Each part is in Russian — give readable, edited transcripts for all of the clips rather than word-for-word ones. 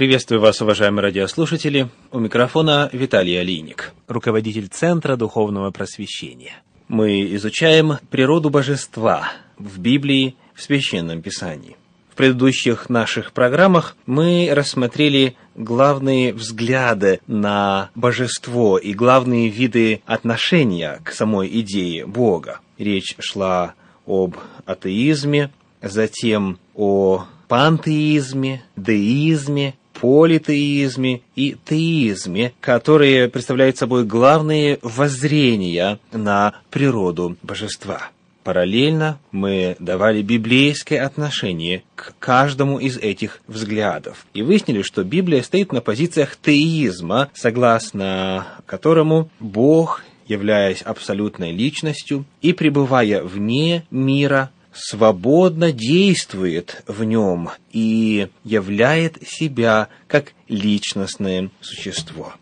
Приветствую вас, уважаемые радиослушатели. У микрофона Виталий Олийнык, руководитель Центра Духовного Просвещения. Мы изучаем природу божества в Библии, в Священном Писании. В предыдущих наших программах мы рассмотрели главные взгляды на божество и главные виды отношения к самой идее Бога. Речь шла об атеизме, затем о пантеизме, деизме, политеизме и теизме, которые представляют собой главные воззрения на природу божества. Параллельно мы давали библейское отношение к каждому из этих взглядов и выяснили, что Библия стоит на позициях теизма, согласно которому Бог, являясь абсолютной личностью и пребывая вне мира, свободно действует в нем и являет себя как личностное существо.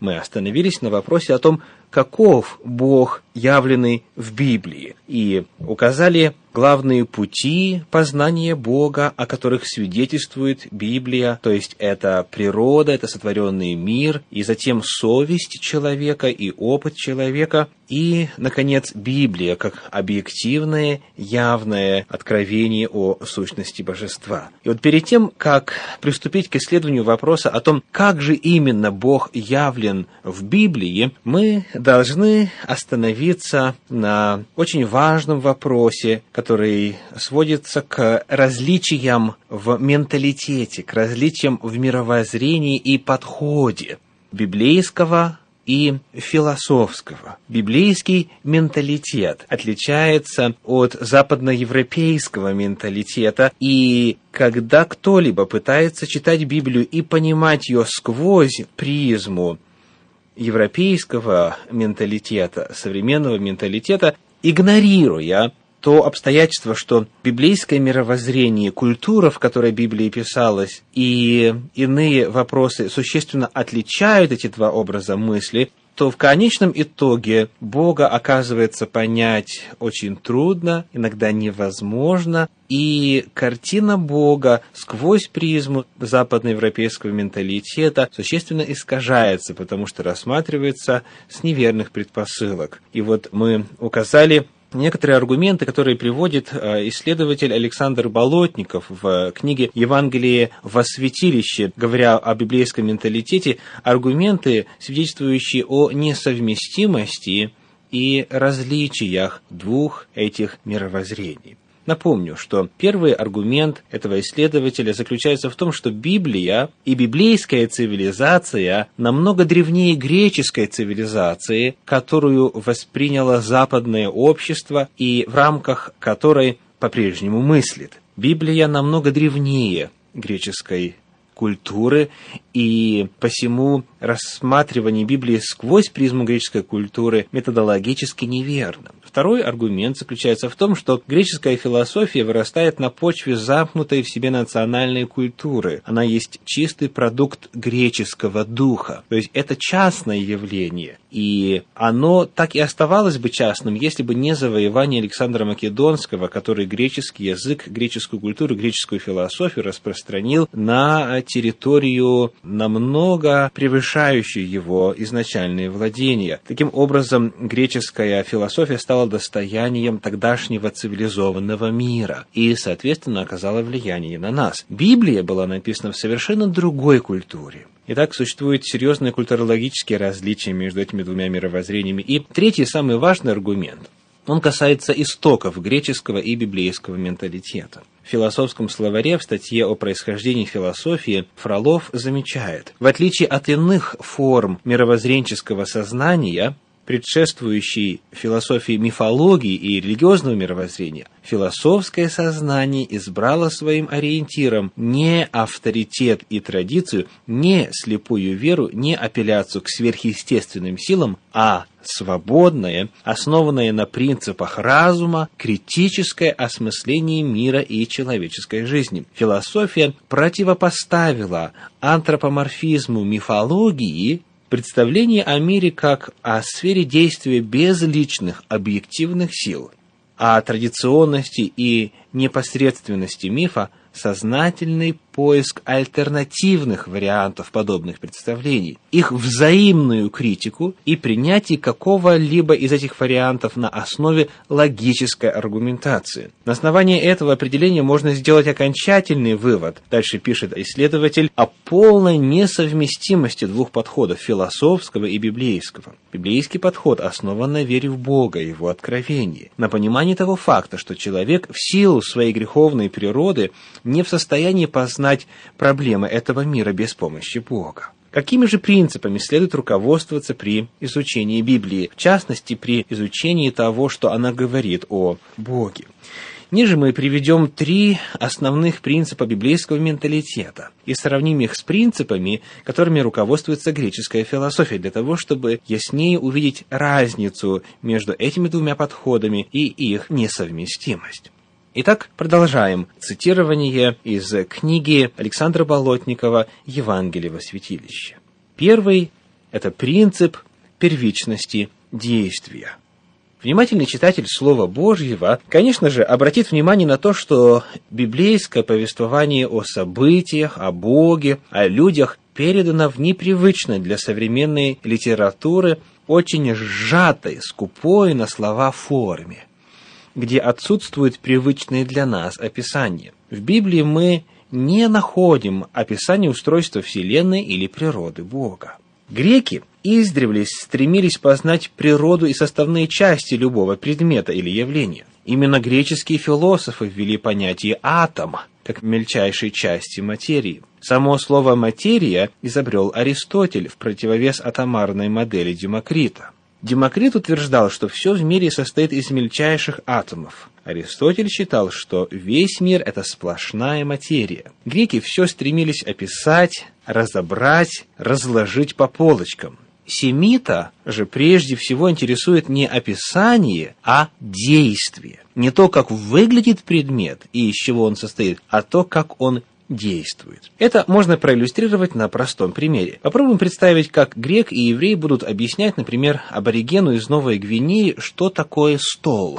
Мы остановились на вопросе о том, каков Бог, явленный в Библии, и указали главные пути познания Бога, о которых свидетельствует Библия, то есть это природа, это сотворенный мир, и затем совесть человека и опыт человека, и, наконец, Библия, как объективное, явное откровение о сущности божества. И вот перед тем, как приступить к исследованию вопроса о том, как же именно Бог явлен в Библии, мы должны остановиться на очень важном вопросе, который сводится к различиям в менталитете, к различиям в мировоззрении и подходе библейского и философского. Библейский менталитет отличается от западноевропейского менталитета, и когда кто-либо пытается читать Библию и понимать ее сквозь призму европейского менталитета, современного менталитета, игнорируя то обстоятельство, что библейское мировоззрение, культура, в которой Библия писалась, и иные вопросы существенно отличают эти два образа мысли, то в конечном итоге Бога оказывается понять очень трудно, иногда невозможно, и картина Бога сквозь призму западноевропейского менталитета существенно искажается, потому что рассматривается с неверных предпосылок. И вот мы указали некоторые аргументы, которые приводит исследователь Александр Болотников в книге «Евангелие в Святилище», говоря о библейском менталитете, аргументы, свидетельствующие о несовместимости и различиях двух этих мировоззрений. Напомню, что первый аргумент этого исследователя заключается в том, что Библия и библейская цивилизация намного древнее греческой цивилизации, которую восприняло западное общество и в рамках которой по-прежнему мыслит. Библия намного древнее греческой культуры, и посему рассматривание Библии сквозь призму греческой культуры методологически неверно. Второй аргумент заключается в том, что греческая философия вырастает на почве замкнутой в себе национальной культуры. Она есть чистый продукт греческого духа. То есть это частное явление, и оно так и оставалось бы частным, если бы не завоевание Александра Македонского, который греческий язык, греческую культуру, греческую философию распространил на территорию, намного превышающую его изначальные владения. Таким образом, греческая философия стала достоянием тогдашнего цивилизованного мира и, соответственно, оказала влияние на нас. Библия была написана в совершенно другой культуре. Итак, существуют серьезные культурологические различия между этими двумя мировоззрениями. И третий, самый важный аргумент, он касается истоков греческого и библейского менталитета. В философском словаре в статье о происхождении философии Фролов замечает: в отличие от иных форм мировоззренческого сознания, предшествующей философии мифологии и религиозного мировоззрения, философское сознание избрало своим ориентиром не авторитет и традицию, не слепую веру, не апелляцию к сверхъестественным силам, а свободное, основанное на принципах разума, критическое осмысление мира и человеческой жизни. Философия противопоставила антропоморфизму мифологии представление о мире как о сфере действия без личных объективных сил, о традиционности и непосредственности мифа сознательной поиск альтернативных вариантов подобных представлений, их взаимную критику и принятие какого-либо из этих вариантов на основе логической аргументации. На основании этого определения можно сделать окончательный вывод, дальше пишет исследователь, о полной несовместимости двух подходов – философского и библейского. Библейский подход основан на вере в Бога, его откровении, на понимании того факта, что человек в силу своей греховной природы не в состоянии познать проблемы этого мира без помощи Бога. Какими же принципами следует руководствоваться при изучении Библии, в частности, при изучении того, что она говорит о Боге? Ниже мы приведем 3 основных принципа библейского менталитета и сравним их с принципами, которыми руководствуется греческая философия, для того, чтобы яснее увидеть разницу между этими двумя подходами и их несовместимость. Итак, продолжаем цитирование из книги Александра Болотникова «Евангелие во святилище». Первый – это принцип первичности действия. Внимательный читатель Слова Божьего, конечно же, обратит внимание на то, что библейское повествование о событиях, о Боге, о людях передано в непривычной для современной литературы очень сжатой, скупой на слова форме, где отсутствуют привычные для нас описания. В Библии мы не находим описания устройства Вселенной или природы Бога. Греки издревле стремились познать природу и составные части любого предмета или явления. Именно греческие философы ввели понятие «атом» как мельчайшей части материи. Само слово «материя» изобрел Аристотель в противовес атомарной модели Демокрита. Демокрит утверждал, что все в мире состоит из мельчайших атомов. Аристотель считал, что весь мир – это сплошная материя. Греки все стремились описать, разобрать, разложить по полочкам. Семита же прежде всего интересует не описание, а действие. Не то, как выглядит предмет и из чего он состоит, а то, как он действует. Это можно проиллюстрировать на простом примере. Попробуем представить, как грек и еврей будут объяснять, например, аборигену из Новой Гвинеи, что такое стол.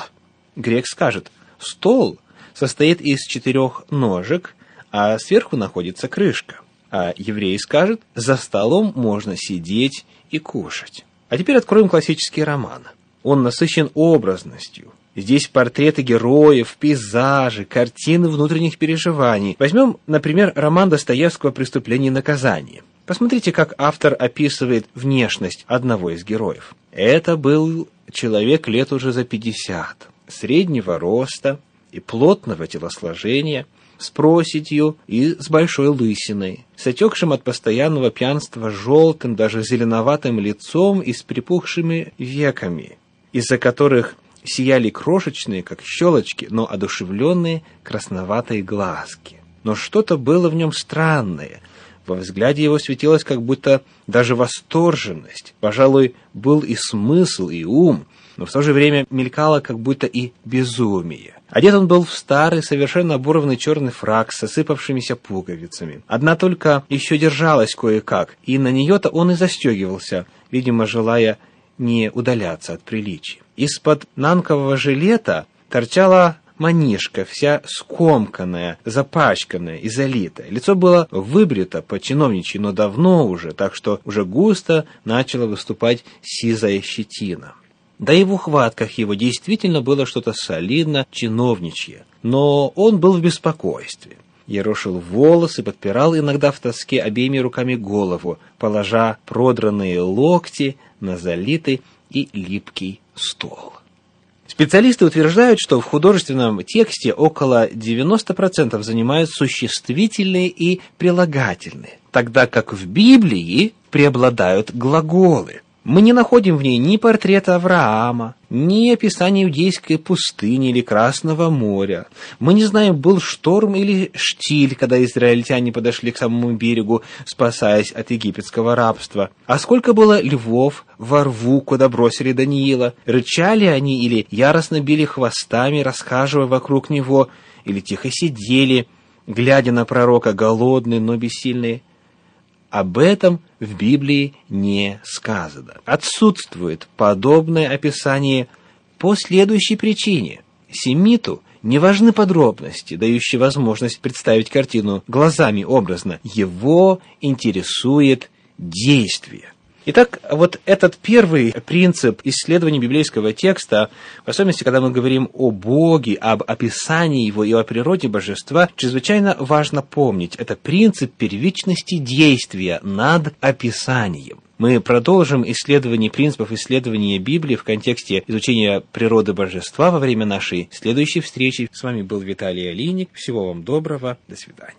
Грек скажет: стол состоит из 4 ножек, а сверху находится крышка. А еврей скажет: за столом можно сидеть и кушать. А теперь откроем классический роман. Он насыщен образностью. Здесь портреты героев, пейзажи, картины внутренних переживаний. Возьмем, например, роман Достоевского «Преступление и наказание». Посмотрите, как автор описывает внешность одного из героев. Это был человек лет уже за 50, среднего роста и плотного телосложения, с проседью и с большой лысиной, с отекшим от постоянного пьянства желтым, даже зеленоватым лицом и с припухшими веками, из-за которых сияли крошечные, как щелочки, но одушевленные красноватые глазки. Но что-то было в нем странное. Во взгляде его светилась как будто даже восторженность. Пожалуй, был и смысл, и ум, но в то же время мелькало как будто и безумие. Одет он был в старый, совершенно оборванный черный фрак с осыпавшимися пуговицами. Одна только еще держалась кое-как, и на нее-то он и застегивался, видимо, желая не удаляться от приличий. Из-под нанкового жилета торчала манишка, вся скомканная, запачканная и залитая. Лицо было выбрито по-чиновничьи, но давно уже, так что уже густо начала выступать сизая щетина. Да и в ухватках его действительно было что-то солидно чиновничье, но он был в беспокойстве. Ерошил волосы, подпирал иногда в тоске обеими руками голову, положа продранные локти на залитый и липкий стол. Специалисты утверждают, что в художественном тексте около 90% занимают существительные и прилагательные, тогда как в Библии преобладают глаголы. Мы не находим в ней ни портрета Авраама, ни описания иудейской пустыни или Красного моря. Мы не знаем, был шторм или штиль, когда израильтяне подошли к самому берегу, спасаясь от египетского рабства. А сколько было львов во рву, куда бросили Даниила? Рычали они или яростно били хвостами, расхаживая вокруг него, или тихо сидели, глядя на пророка, голодные, но бессильные? Об этом в Библии не сказано. Отсутствует подобное описание по следующей причине. Семиту не важны подробности, дающие возможность представить картину глазами образно. Его интересует действие. Итак, вот этот первый принцип исследования библейского текста, в особенности, когда мы говорим о Боге, об описании Его и о природе Божества, чрезвычайно важно помнить. Это принцип первичности действия над описанием. Мы продолжим исследование принципов исследования Библии в контексте изучения природы Божества во время нашей следующей встречи. С вами был Виталий Олийник. Всего вам доброго. До свидания.